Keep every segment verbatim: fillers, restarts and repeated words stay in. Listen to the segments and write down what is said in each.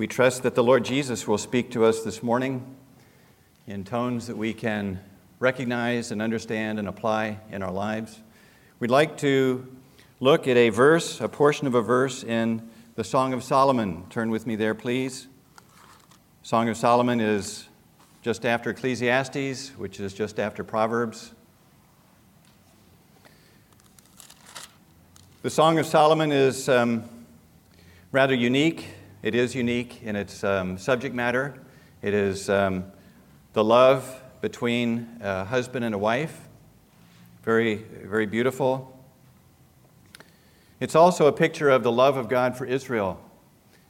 We trust that the Lord Jesus will speak to us this morning in tones that we can recognize and understand and apply in our lives. We'd like to look at a verse, a portion of a verse in the Song of Solomon. Turn with me there, please. Song of Solomon is just after Ecclesiastes, which is just after Proverbs. The Song of Solomon is um, rather unique. It is unique in its um, subject matter. It is um, the love between a husband and a wife. Very, very beautiful. It's also a picture of the love of God for Israel.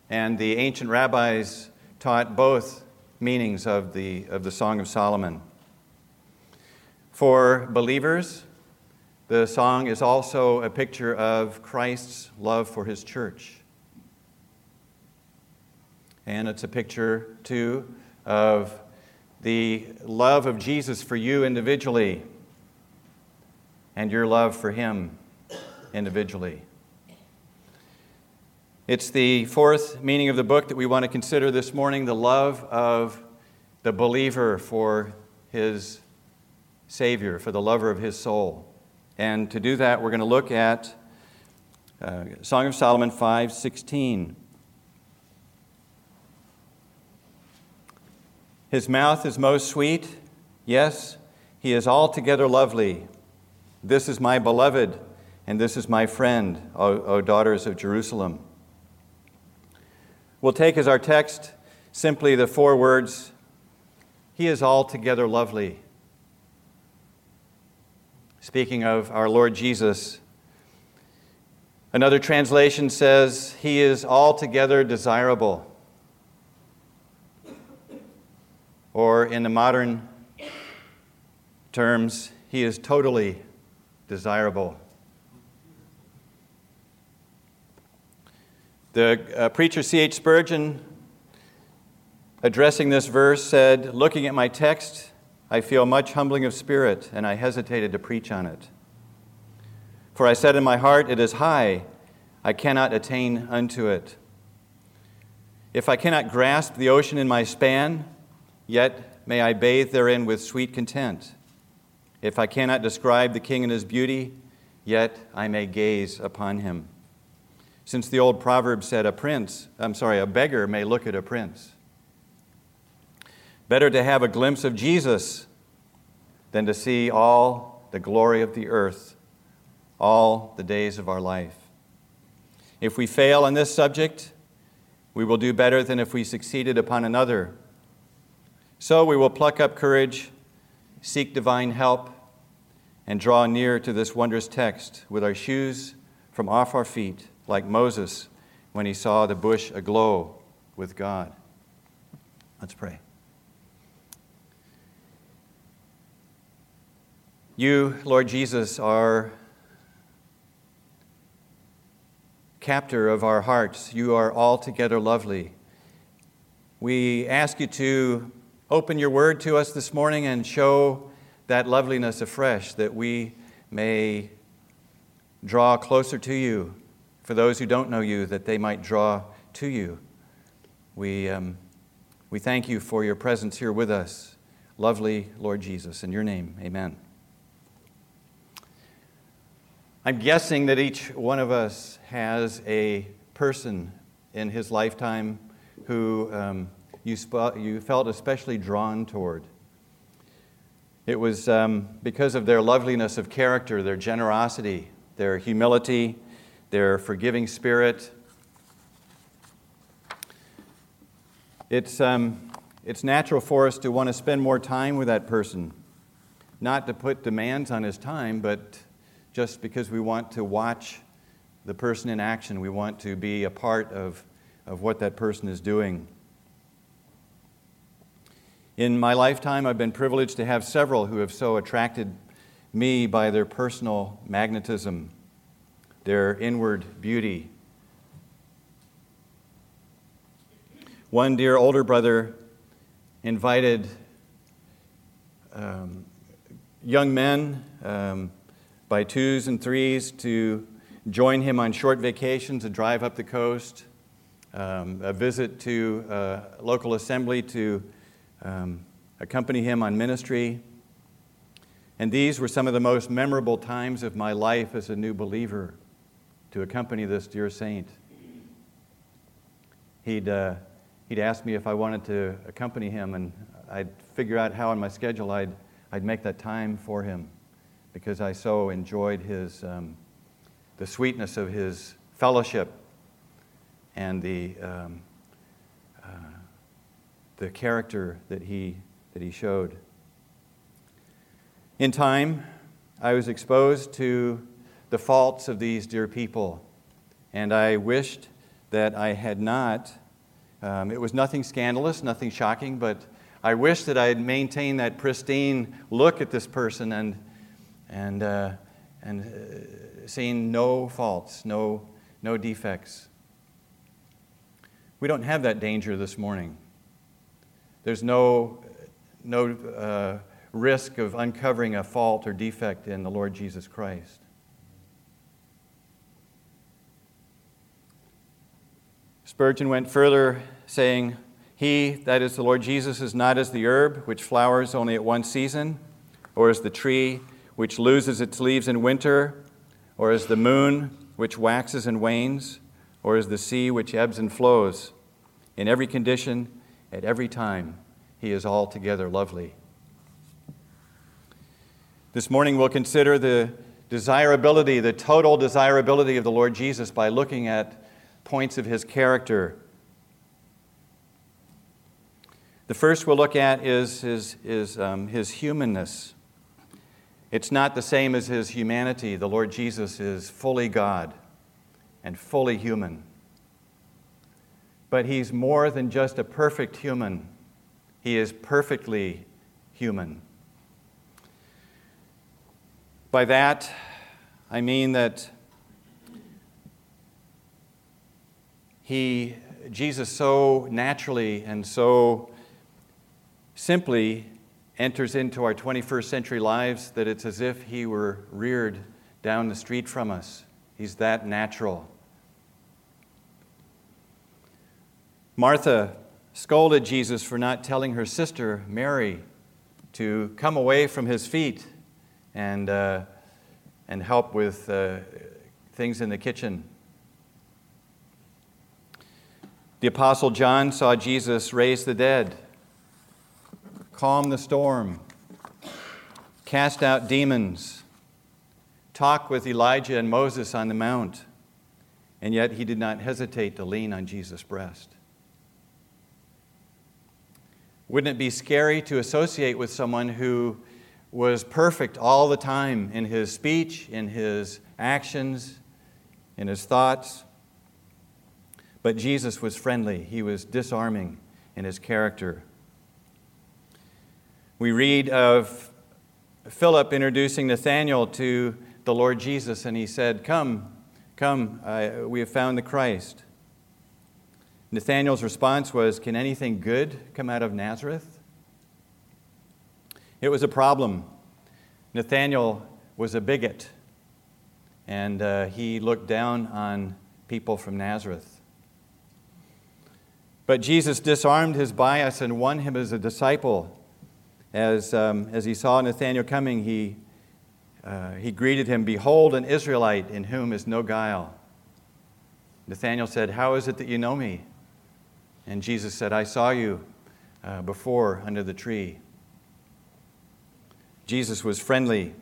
And the ancient rabbis taught both meanings of the, of the Song of Solomon. For believers, the song is also a picture of Christ's love for his church. And it's a picture, too, of the love of Jesus for you individually and your love for him individually. It's the fourth meaning of the book that we want to consider this morning, the love of the believer for his Savior, for the lover of his soul. And to do that, we're going to look at uh, Song of Solomon five sixteen. His mouth is most sweet. Yes, he is altogether lovely. This is my beloved, and this is my friend, O, o daughters of Jerusalem. We'll take as our text simply the four words, he is altogether lovely. Speaking of our Lord Jesus, another translation says, he is altogether desirable. Or in the modern terms, he is totally desirable. The uh, preacher C H Spurgeon, addressing this verse, said, looking at my text, I feel much humbling of spirit, and I hesitated to preach on it. For I said in my heart, it is high, I cannot attain unto it. If I cannot grasp the ocean in my span, yet may I bathe therein with sweet content. If I cannot describe the king and his beauty, yet I may gaze upon him. Since the old proverb said, a prince, I'm sorry, a beggar may look at a prince. Better to have a glimpse of Jesus than to see all the glory of the earth, all the days of our life. If we fail on this subject, we will do better than if we succeeded upon another. So we will pluck up courage, seek divine help, and draw near to this wondrous text with our shoes from off our feet, like Moses when he saw the bush aglow with God. Let's pray. You, Lord Jesus, are captor of our hearts. You are altogether lovely. We ask you to open your word to us this morning and show that loveliness afresh, that we may draw closer to you. For those who don't know you, that they might draw to you. We, um, we thank you for your presence here with us. Lovely Lord Jesus, in your name, amen. I'm guessing that each one of us has a person in his lifetime who um, you, sp- you felt especially drawn toward. It was um, because of their loveliness of character, their generosity, their humility, their forgiving spirit. It's, um, it's natural for us to want to spend more time with that person, not to put demands on his time, but just because we want to watch the person in action. We want to be a part of, of what that person is doing. In my lifetime, I've been privileged to have several who have so attracted me by their personal magnetism, their inward beauty. One dear older brother invited um, young men, um, by twos and threes to join him on short vacations, to drive up the coast um, a visit to uh, local assembly to um, accompany him on ministry. And these were some of the most memorable times of my life as a new believer, to accompany this dear saint. He'd uh, he'd asked me if I wanted to accompany him, and I'd figure out how in my schedule I'd I'd make that time for him, because I so enjoyed his um, the sweetness of his fellowship and the um, uh, the character that he that he showed. In time, I was exposed to the faults of these dear people, and I wished that I had not. Um, it was nothing scandalous, nothing shocking, but I wished that I had maintained that pristine look at this person and and uh, and uh, seen no faults, no no defects. We don't have that danger this morning. There's no no. Uh, risk of uncovering a fault or defect in the Lord Jesus Christ. Spurgeon went further, saying, "He, that is the Lord Jesus, is not as the herb which flowers only at one season, or as the tree which loses its leaves in winter, or as the moon which waxes and wanes, or as the sea which ebbs and flows. In every condition, at every time, he is altogether lovely." This morning we'll consider the desirability, the total desirability of the Lord Jesus by looking at points of his character. The first we'll look at is, is, is um, his humanness. It's not the same as his humanity. The Lord Jesus is fully God and fully human. But he's more than just a perfect human. He is perfectly human. By that, I mean that he, Jesus so naturally and so simply enters into our twenty-first century lives that it's as if he were reared down the street from us. He's that natural. Martha scolded Jesus for not telling her sister, Mary, to come away from his feet and uh, and help with uh, things in the kitchen. The Apostle John saw Jesus raise the dead, calm the storm, cast out demons, talk with Elijah and Moses on the mount, and yet he did not hesitate to lean on Jesus' breast. Wouldn't it be scary to associate with someone who was perfect all the time in his speech, in his actions, in his thoughts? But Jesus was friendly. He was disarming in his character. We read of Philip introducing Nathanael to the Lord Jesus, and he said, "Come, come, I, we have found the Christ." Nathanael's response was, "Can anything good come out of Nazareth?" It was a problem. Nathanael was a bigot, and uh, he looked down on people from Nazareth. But Jesus disarmed his bias and won him as a disciple. As um, as he saw Nathanael coming, he uh, he greeted him, "Behold, an Israelite in whom is no guile." Nathanael said, "How is it that you know me?" And Jesus said, "I saw you uh, before under the tree." Jesus was friendly.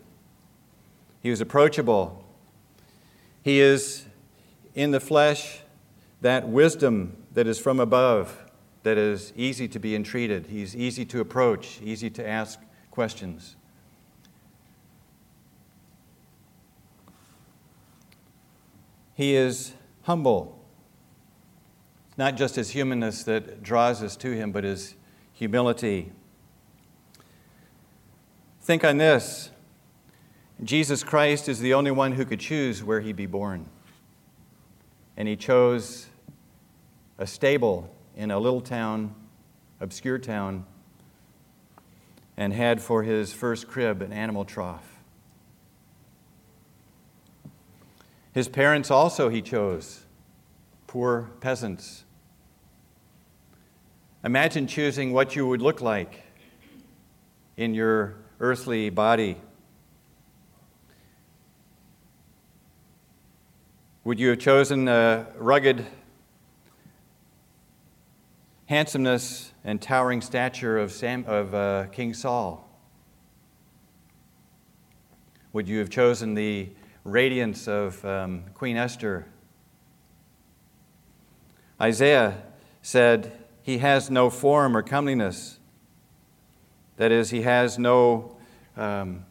He was approachable. He is in the flesh that wisdom that is from above, that is easy to be entreated. He's easy to approach, easy to ask questions. He is humble. Not just his humanness that draws us to him, but his humility. Think on this. Jesus Christ is the only one who could choose where he be born. And he chose a stable in a little town, obscure town, and had for his first crib an animal trough. His parents also he chose, poor peasants Imagine choosing what you would look like in your earthly body. Would you have chosen a rugged handsomeness and towering stature of Sam, of uh, King Saul? Would you have chosen the radiance of um, Queen Esther? Isaiah said, "He has no form or comeliness." That is, he has no um,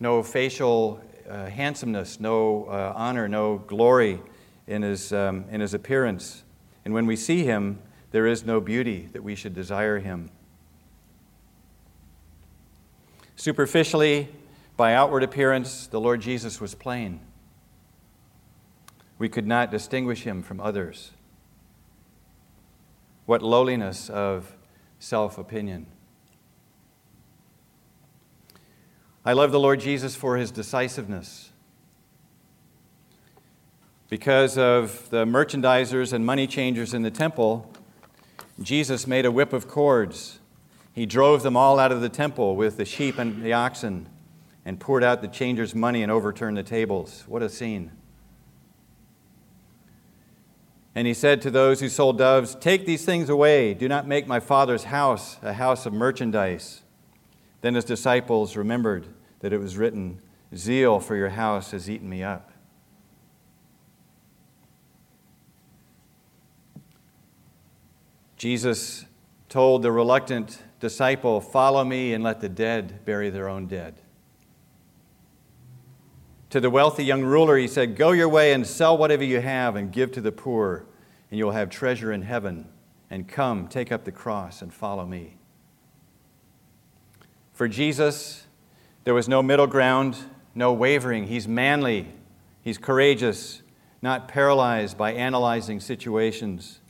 no facial Uh, handsomeness, no uh, honor, no glory in his um, in his appearance. And when we see him, there is no beauty that we should desire him. Superficially, by outward appearance, the Lord Jesus was plain. We could not distinguish him from others. What lowliness of self-opinion. I love the Lord Jesus for his decisiveness. Because of the merchandisers and money changers in the temple, Jesus made a whip of cords. He drove them all out of the temple with the sheep and the oxen and poured out the changers' money and overturned the tables. What a scene. And he said to those who sold doves, "Take these things away. Do not make my Father's house a house of merchandise." Then his disciples remembered that it was written, "Zeal for your house has eaten me up." Jesus told the reluctant disciple, "Follow me and let the dead bury their own dead." To the wealthy young ruler, he said, "Go your way and sell whatever you have and give to the poor, and you'll have treasure in heaven. And come, take up the cross and follow me." For Jesus, there was no middle ground, no wavering. He's manly, he's courageous, not paralyzed by analyzing situations.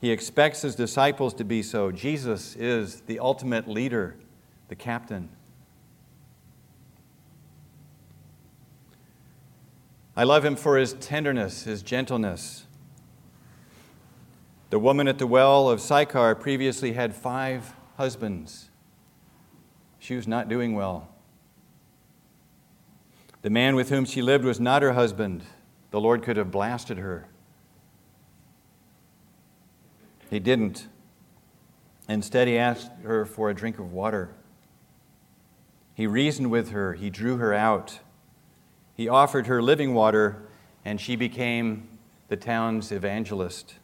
He expects his disciples to be so. Jesus is the ultimate leader, the captain. I love him for his tenderness, his gentleness. The woman at the well of Sychar previously had five husbands. She was not doing well. The man with whom she lived was not her husband. The Lord could have blasted her. He didn't. Instead, he asked her for a drink of water. He reasoned with her. He drew her out. He offered her living water, and she became the town's evangelist.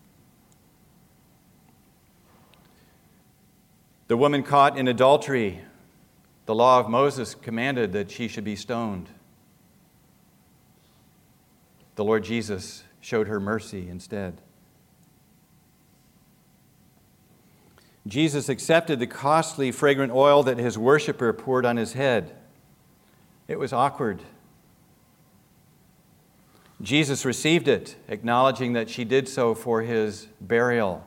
The woman caught in adultery. The law of Moses commanded that she should be stoned. The Lord Jesus showed her mercy instead. Jesus accepted the costly fragrant oil that his worshiper poured on his head. It was awkward. Jesus received it, acknowledging that she did so for his burial.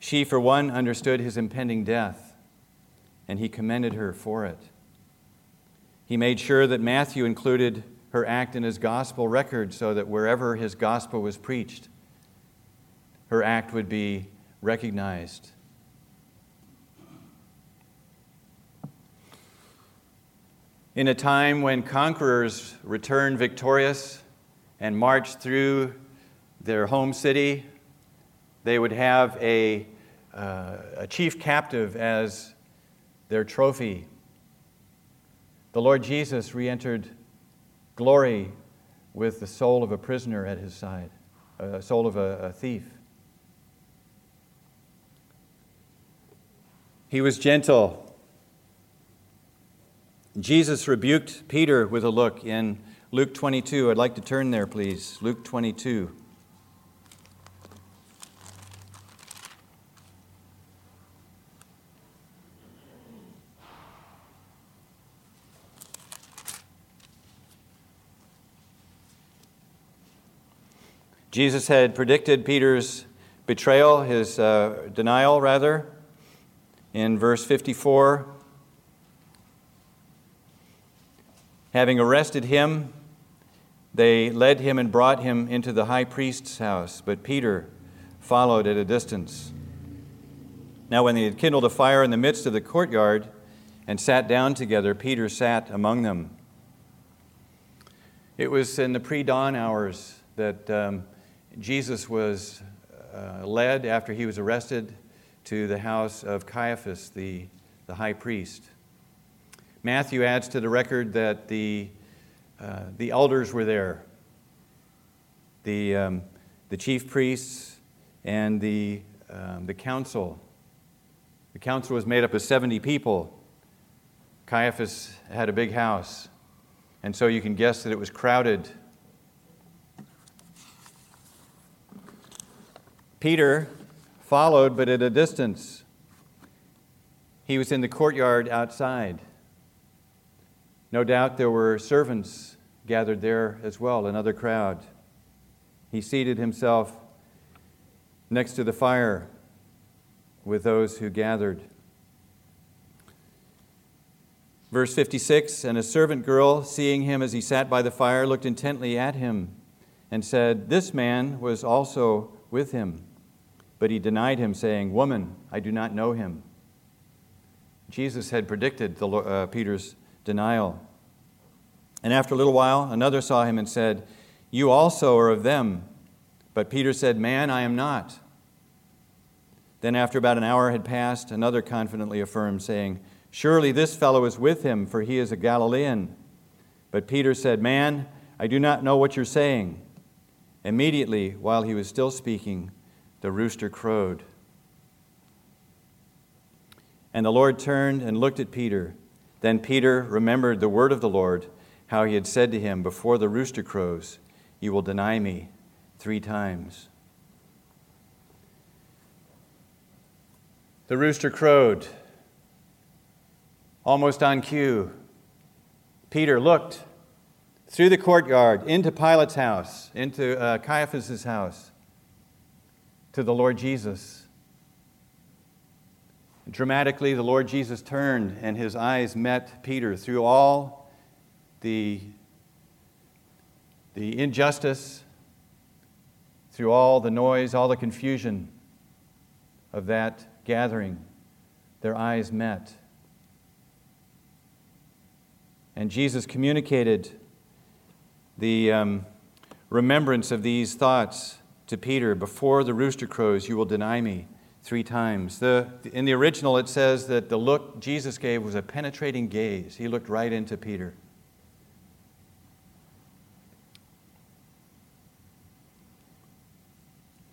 She, for one, understood his impending death. And he commended her for it. He made sure that Matthew included her act in his gospel record so that wherever his gospel was preached, her act would be recognized. In a time when conquerors returned victorious and marched through their home city, they would have a, uh, a chief captive as their trophy. The Lord Jesus re-entered glory with the soul of a prisoner at his side, a soul of a, a thief. He was gentle. Jesus rebuked Peter with a look in Luke twenty-two. I'd like to turn there, please. Luke twenty-two. Jesus had predicted Peter's betrayal, his uh, denial, rather, in verse fifty-four. Having arrested him, they led him and brought him into the high priest's house, but Peter followed at a distance. Now when they had kindled a fire in the midst of the courtyard and sat down together, Peter sat among them. It was in the pre-dawn hours that um, Jesus was uh, led, after he was arrested, to the house of Caiaphas, the, the high priest. Matthew adds to the record that the uh, the elders were there, the um, the chief priests and the um, the council. The council was made up of seventy people. Caiaphas had a big house, and so you can guess that it was crowded. Peter followed, but at a distance. He was in the courtyard outside. No doubt there were servants gathered there as well, another crowd. He seated himself next to the fire with those who gathered. Verse fifty-six, and a servant girl, seeing him as he sat by the fire, looked intently at him and said, "This man was also with him." But he denied him, saying, "Woman, I do not know him." Jesus had predicted the, uh, Peter's denial. And after a little while, another saw him and said, "You also are of them." But Peter said, "Man, I am not." Then after about an hour had passed, another confidently affirmed, saying, "Surely this fellow is with him, for he is a Galilean." But Peter said, "Man, I do not know what you're saying." Immediately, while he was still speaking, the rooster crowed. And the Lord turned and looked at Peter. Then Peter remembered the word of the Lord, how he had said to him, "Before the rooster crows, you will deny me three times." The rooster crowed, almost on cue. Peter looked through the courtyard into Pilate's house, into uh, Caiaphas' house, to the Lord Jesus. Dramatically, the Lord Jesus turned and his eyes met Peter through all the, the injustice, through all the noise, all the confusion of that gathering. Their eyes met. And Jesus communicated the um, remembrance of these thoughts to Peter. "Before the rooster crows, you will deny me three times." The, in the original, it says that the look Jesus gave was a penetrating gaze. He looked right into Peter.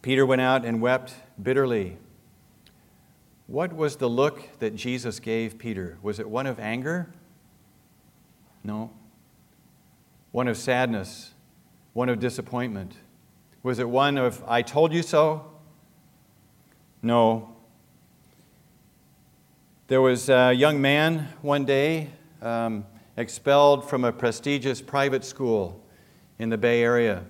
Peter went out and wept bitterly. What was the look that Jesus gave Peter? Was it one of anger? No. One of sadness, one of disappointment. Was it one of, "I told you so"? No. There was a young man one day um, expelled from a prestigious private school in the Bay Area.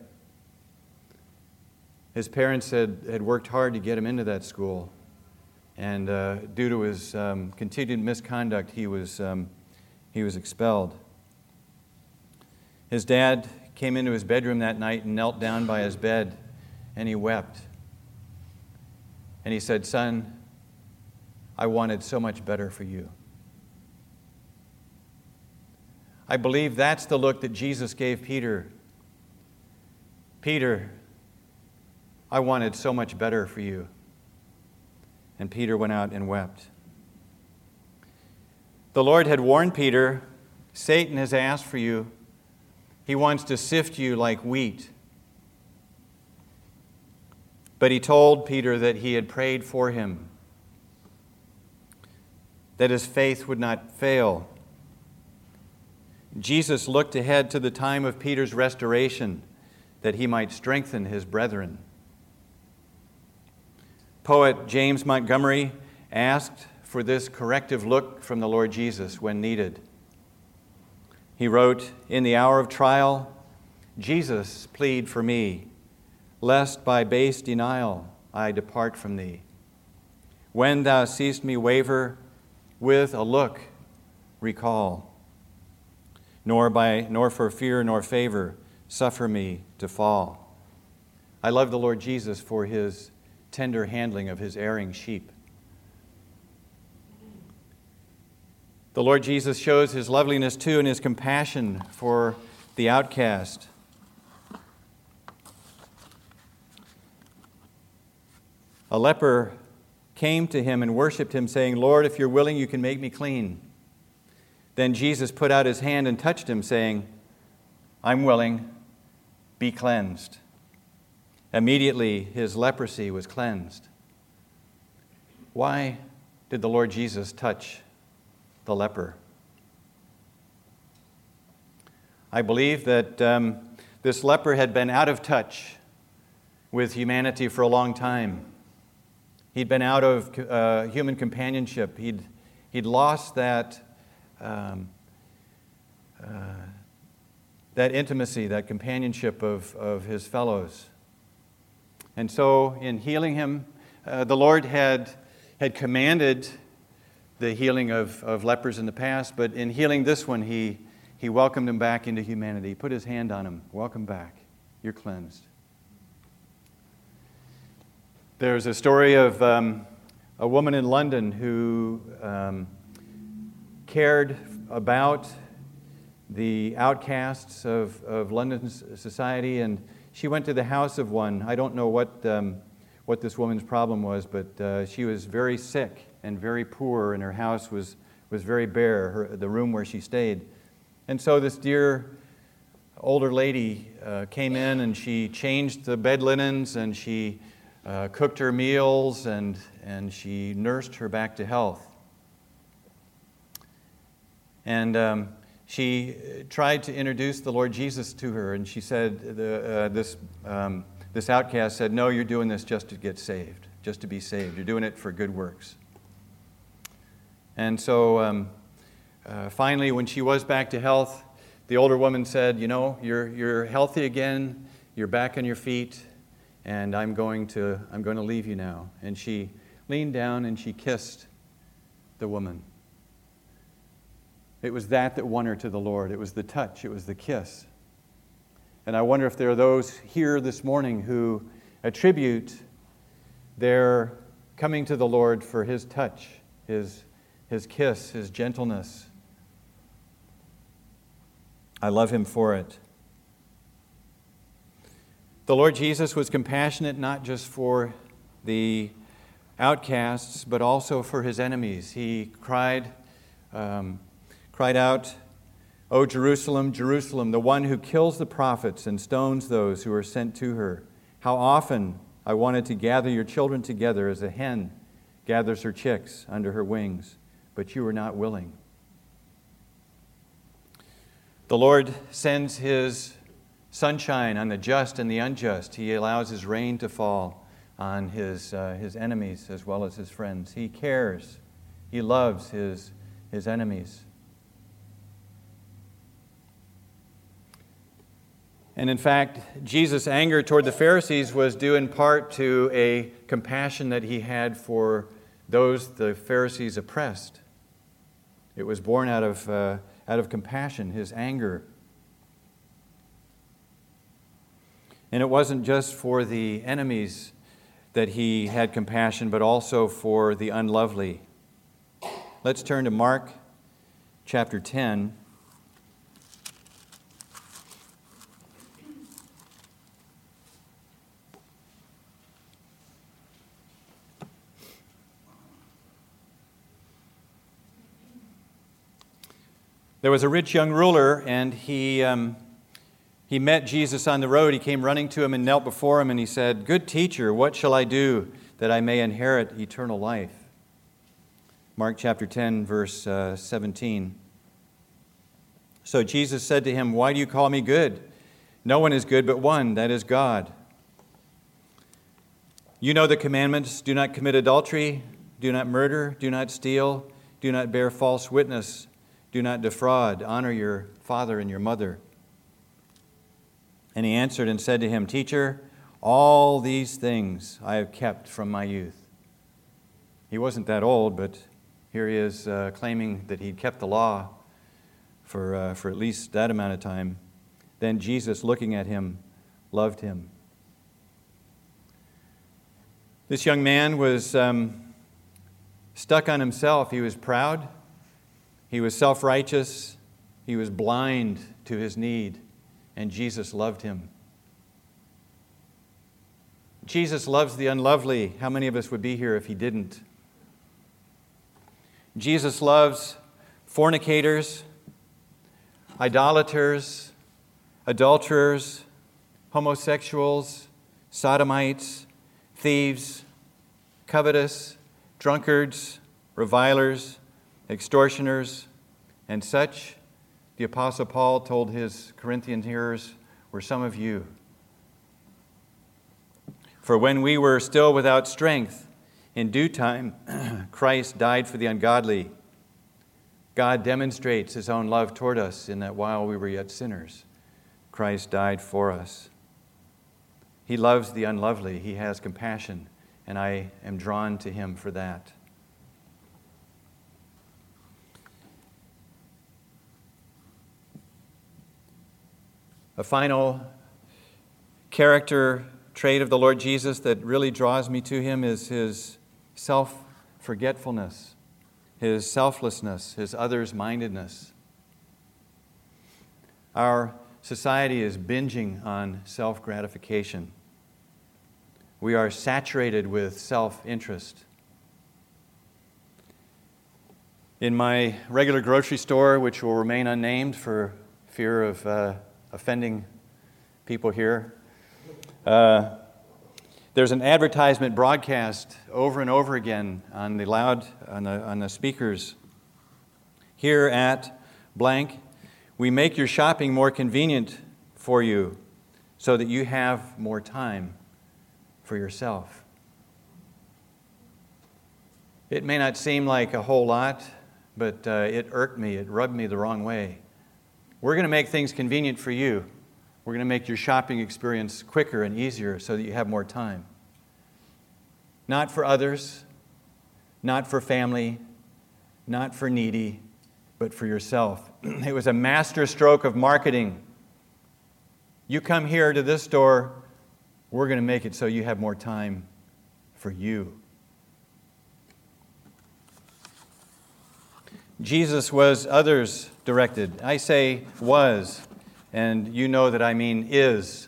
His parents had, had worked hard to get him into that school. And uh, due to his um, continued misconduct, he was, um, he was expelled. His dad came into his bedroom that night and knelt down by his bed, and he wept. And he said, "Son, I wanted so much better for you." I believe that's the look that Jesus gave Peter. "Peter, I wanted so much better for you." And Peter went out and wept. The Lord had warned Peter, "Satan has asked for you. He wants to sift you like wheat." But he told Peter that he had prayed for him, that his faith would not fail. Jesus looked ahead to the time of Peter's restoration, that he might strengthen his brethren. Poet James Montgomery asked for this corrective look from the Lord Jesus when needed. He wrote, "In the hour of trial, Jesus, plead for me, lest by base denial I depart from thee. When thou seest me waver, with a look recall. Nor by nor for fear nor favor suffer me to fall." I love the Lord Jesus for his tender handling of his erring sheep. The Lord Jesus shows his loveliness too in his compassion for the outcast. A leper came to him and worshipped him, saying, "Lord, if you're willing, you can make me clean." Then Jesus put out his hand and touched him, saying, "I'm willing, be cleansed." Immediately his leprosy was cleansed. Why did the Lord Jesus touch the leper? I believe that um, this leper had been out of touch with humanity for a long time. He'd been out of uh, human companionship. He'd he'd lost that um, uh, that intimacy, that companionship of of his fellows. And so, in healing him, uh, the Lord had had commanded the healing of of lepers in the past. But in healing this one, he he welcomed him back into humanity. He put his hand on him. Welcome back. You're cleansed. There's a story of um, a woman in London who um, cared about the outcasts of, of London's society, and she went to the house of one. I don't know what um, what this woman's problem was, but uh, she was very sick and very poor, and her house was, was very bare, her, the room where she stayed. And so this dear older lady uh, came in, and she changed the bed linens, and she Uh, cooked her meals, and and she nursed her back to health. And um, she tried to introduce the Lord Jesus to her, and she said, the, uh, this um, this outcast said, "No, you're doing this just to get saved, just to be saved. You're doing it for good works." And so um, uh, finally, when she was back to health, the older woman said, "You know, you're you're healthy again. You're back on your feet. And I'm going to I'm going to leave you now." And she leaned down and she kissed the woman. It was that that won her to the Lord. It was the touch. It was the kiss. And I wonder if there are those here this morning who attribute their coming to the Lord for His touch, His His kiss, His gentleness. I love Him for it. The Lord Jesus was compassionate not just for the outcasts, but also for his enemies. He cried, um, cried out, "O Jerusalem, Jerusalem, the one who kills the prophets and stones those who are sent to her. How often I wanted to gather your children together as a hen gathers her chicks under her wings, but you were not willing." The Lord sends his sunshine on the just and the unjust. He allows his rain to fall on his uh, his enemies as well as his friends. He cares. He loves his his enemies. And in fact, Jesus' anger toward the Pharisees was due in part to a compassion that he had for those the Pharisees oppressed. It was born out of uh, out of compassion, his anger. And it wasn't just for the enemies that he had compassion, but also for the unlovely. Let's turn to Mark chapter ten. There was a rich young ruler, and he... Um, He met Jesus on the road. He came running to him and knelt before him, and he said, "Good teacher, what shall I do that I may inherit eternal life?" Mark chapter ten, verse uh, seventeen. So Jesus said to him, "Why do you call me good? No one is good but one, that is God. You know the commandments: do not commit adultery, do not murder, do not steal, do not bear false witness, do not defraud, honor your father and your mother." And he answered and said to him, "Teacher, all these things I have kept from my youth." He wasn't that old, but here he is uh, claiming that he'd kept the law for, uh, for at least that amount of time. Then Jesus, looking at him, loved him. This young man was um, stuck on himself. He was proud. He was self-righteous. He was blind to his need. And Jesus loved him. Jesus loves the unlovely. How many of us would be here if he didn't? Jesus loves fornicators, idolaters, adulterers, homosexuals, sodomites, thieves, covetous, drunkards, revilers, extortioners, and such. The Apostle Paul told his Corinthian hearers were some of you. For when we were still without strength, in due time, Christ died for the ungodly. God demonstrates his own love toward us in that while we were yet sinners, Christ died for us. He loves the unlovely. He has compassion, and I am drawn to him for that. A final character trait of the Lord Jesus that really draws me to him is his self-forgetfulness, his selflessness, his others-mindedness. Our society is binging on self-gratification. We are saturated with self-interest. In my regular grocery store, which will remain unnamed for fear of uh, offending people here. Uh, there's an advertisement broadcast over and over again on the loud on the on the speakers. Here at blank, we make your shopping more convenient for you so that you have more time for yourself. It may not seem like a whole lot, but uh, it irked me. It rubbed me the wrong way. We're going to make things convenient for you. We're going to make your shopping experience quicker and easier so that you have more time. Not for others, not for family, not for needy, but for yourself. It was a master stroke of marketing. You come here to this store, we're going to make it so you have more time for you. Jesus was others-directed. I say was, and you know that I mean is.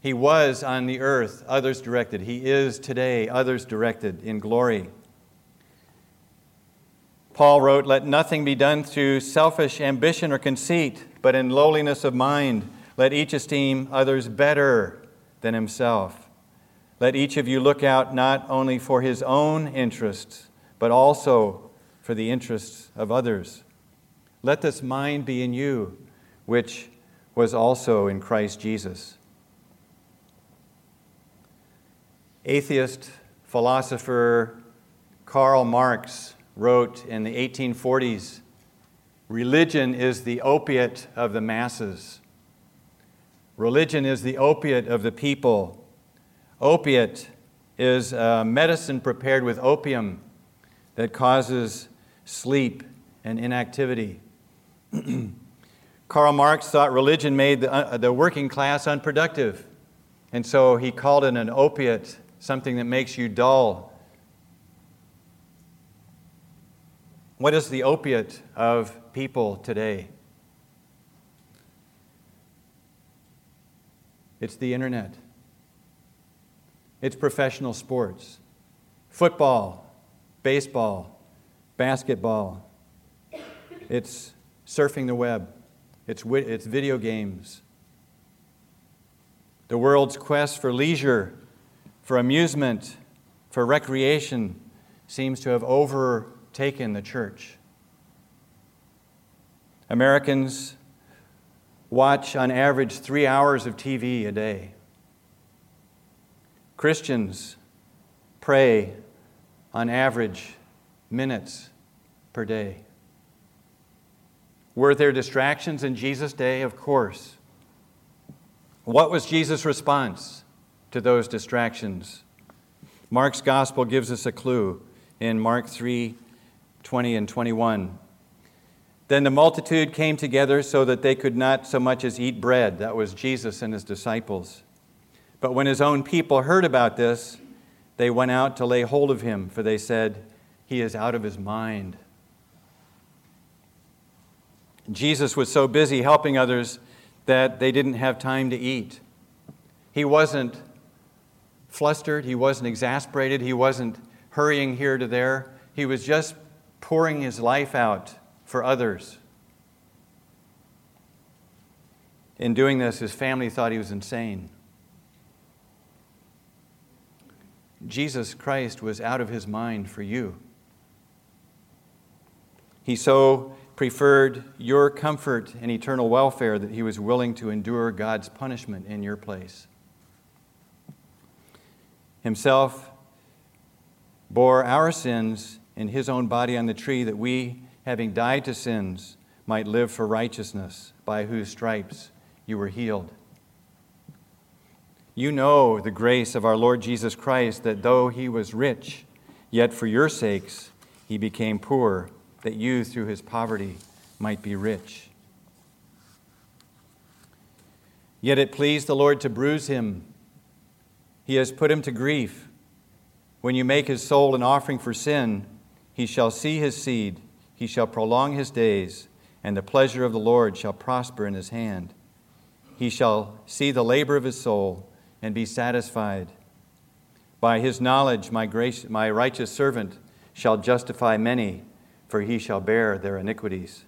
He was on the earth, others-directed. He is today, others-directed in glory. Paul wrote, "Let nothing be done through selfish ambition or conceit, but in lowliness of mind, let each esteem others better than himself. Let each of you look out not only for his own interests, but also for the interests of others. Let this mind be in you, which was also in Christ Jesus." Atheist philosopher Karl Marx wrote in the eighteen forties, "Religion is the opiate of the masses. Religion is the opiate of the people. Opiate is a medicine prepared with opium that causes sleep and inactivity." Karl Marx thought religion made the, uh, the working class unproductive, and so he called it an opiate, something that makes you dull. What is the opiate of people today? It's the internet. It's professional sports, football, baseball, basketball. It's surfing the web. It's wi- it's video games. The world's quest for leisure, for amusement, for recreation seems to have overtaken the church. Americans watch on average three hours of T V a day. Christians pray on average minutes per day. Were there distractions in Jesus' day? Of course. What was Jesus' response to those distractions? Mark's gospel gives us a clue in Mark three, twenty and twenty-one. "Then the multitude came together so that they could not so much as eat bread." That was Jesus and his disciples. "But when his own people heard about this, they went out to lay hold of him, for they said, 'He is out of his mind.'" Jesus was so busy helping others that they didn't have time to eat. He wasn't flustered. He wasn't exasperated. He wasn't hurrying here to there. He was just pouring his life out for others. In doing this, his family thought he was insane. Jesus Christ was out of his mind for you. He so preferred your comfort and eternal welfare that he was willing to endure God's punishment in your place. Himself bore our sins in his own body on the tree, that we, having died to sins, might live for righteousness, by whose stripes you were healed. You know the grace of our Lord Jesus Christ, that though he was rich, yet for your sakes he became poor, that you through his poverty might be rich. Yet it pleased the Lord to bruise him. He has put him to grief. When you make his soul an offering for sin, he shall see his seed, he shall prolong his days, and the pleasure of the Lord shall prosper in his hand. He shall see the labor of his soul and be satisfied. By his knowledge, my grace, my righteous servant shall justify many, for he shall bear their iniquities.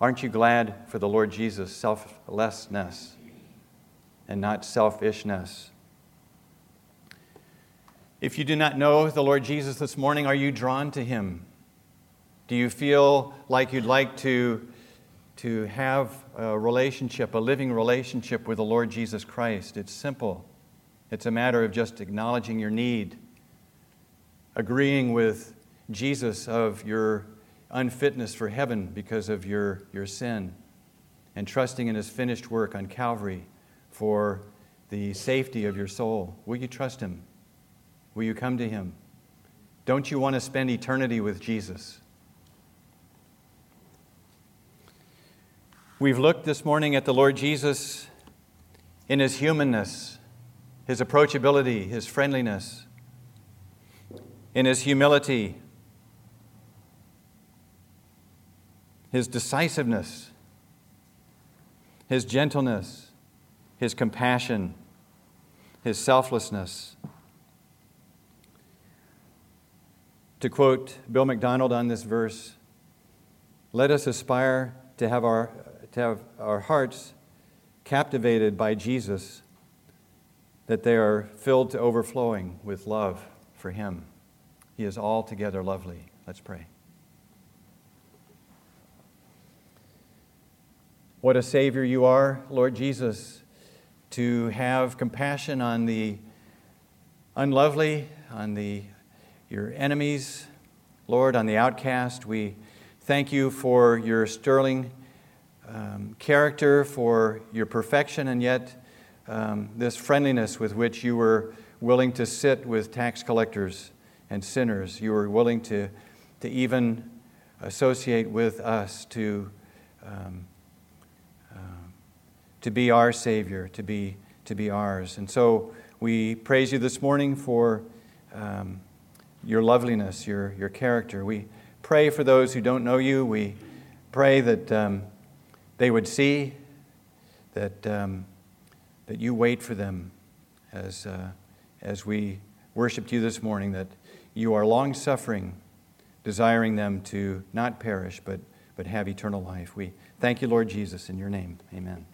Aren't you glad for the Lord Jesus' selflessness and not selfishness? If you do not know the Lord Jesus this morning, are you drawn to him? Do you feel like you'd like to, to have a relationship, a living relationship with the Lord Jesus Christ? It's simple. It's a matter of just acknowledging your need, agreeing with Jesus of your unfitness for heaven because of your, your sin, and trusting in his finished work on Calvary for the safety of your soul. Will you trust him? Will you come to him? Don't you want to spend eternity with Jesus? We've looked this morning at the Lord Jesus in his humanness, his approachability, his friendliness, in his humility, his decisiveness, his gentleness, his compassion, his selflessness. To quote Bill McDonald on this verse, let us aspire to have our to have our hearts captivated by Jesus, that they are filled to overflowing with love for him. He is altogether lovely. Let's pray. What a Savior you are, Lord Jesus, to have compassion on the unlovely, on the your enemies, Lord, on the outcast. We thank you for your sterling um, character, for your perfection, and yet um, this friendliness with which you were willing to sit with tax collectors and sinners. You were willing to, to even associate with us, to um, uh, to be our Savior, to be to be ours. And so we praise you this morning for Um, your loveliness, your your character. We pray for those who don't know you. We pray that um, they would see that um, that you wait for them as uh, as we worshiped you this morning, that you are long-suffering, desiring them to not perish, but, but have eternal life. We thank you, Lord Jesus, in your name. Amen.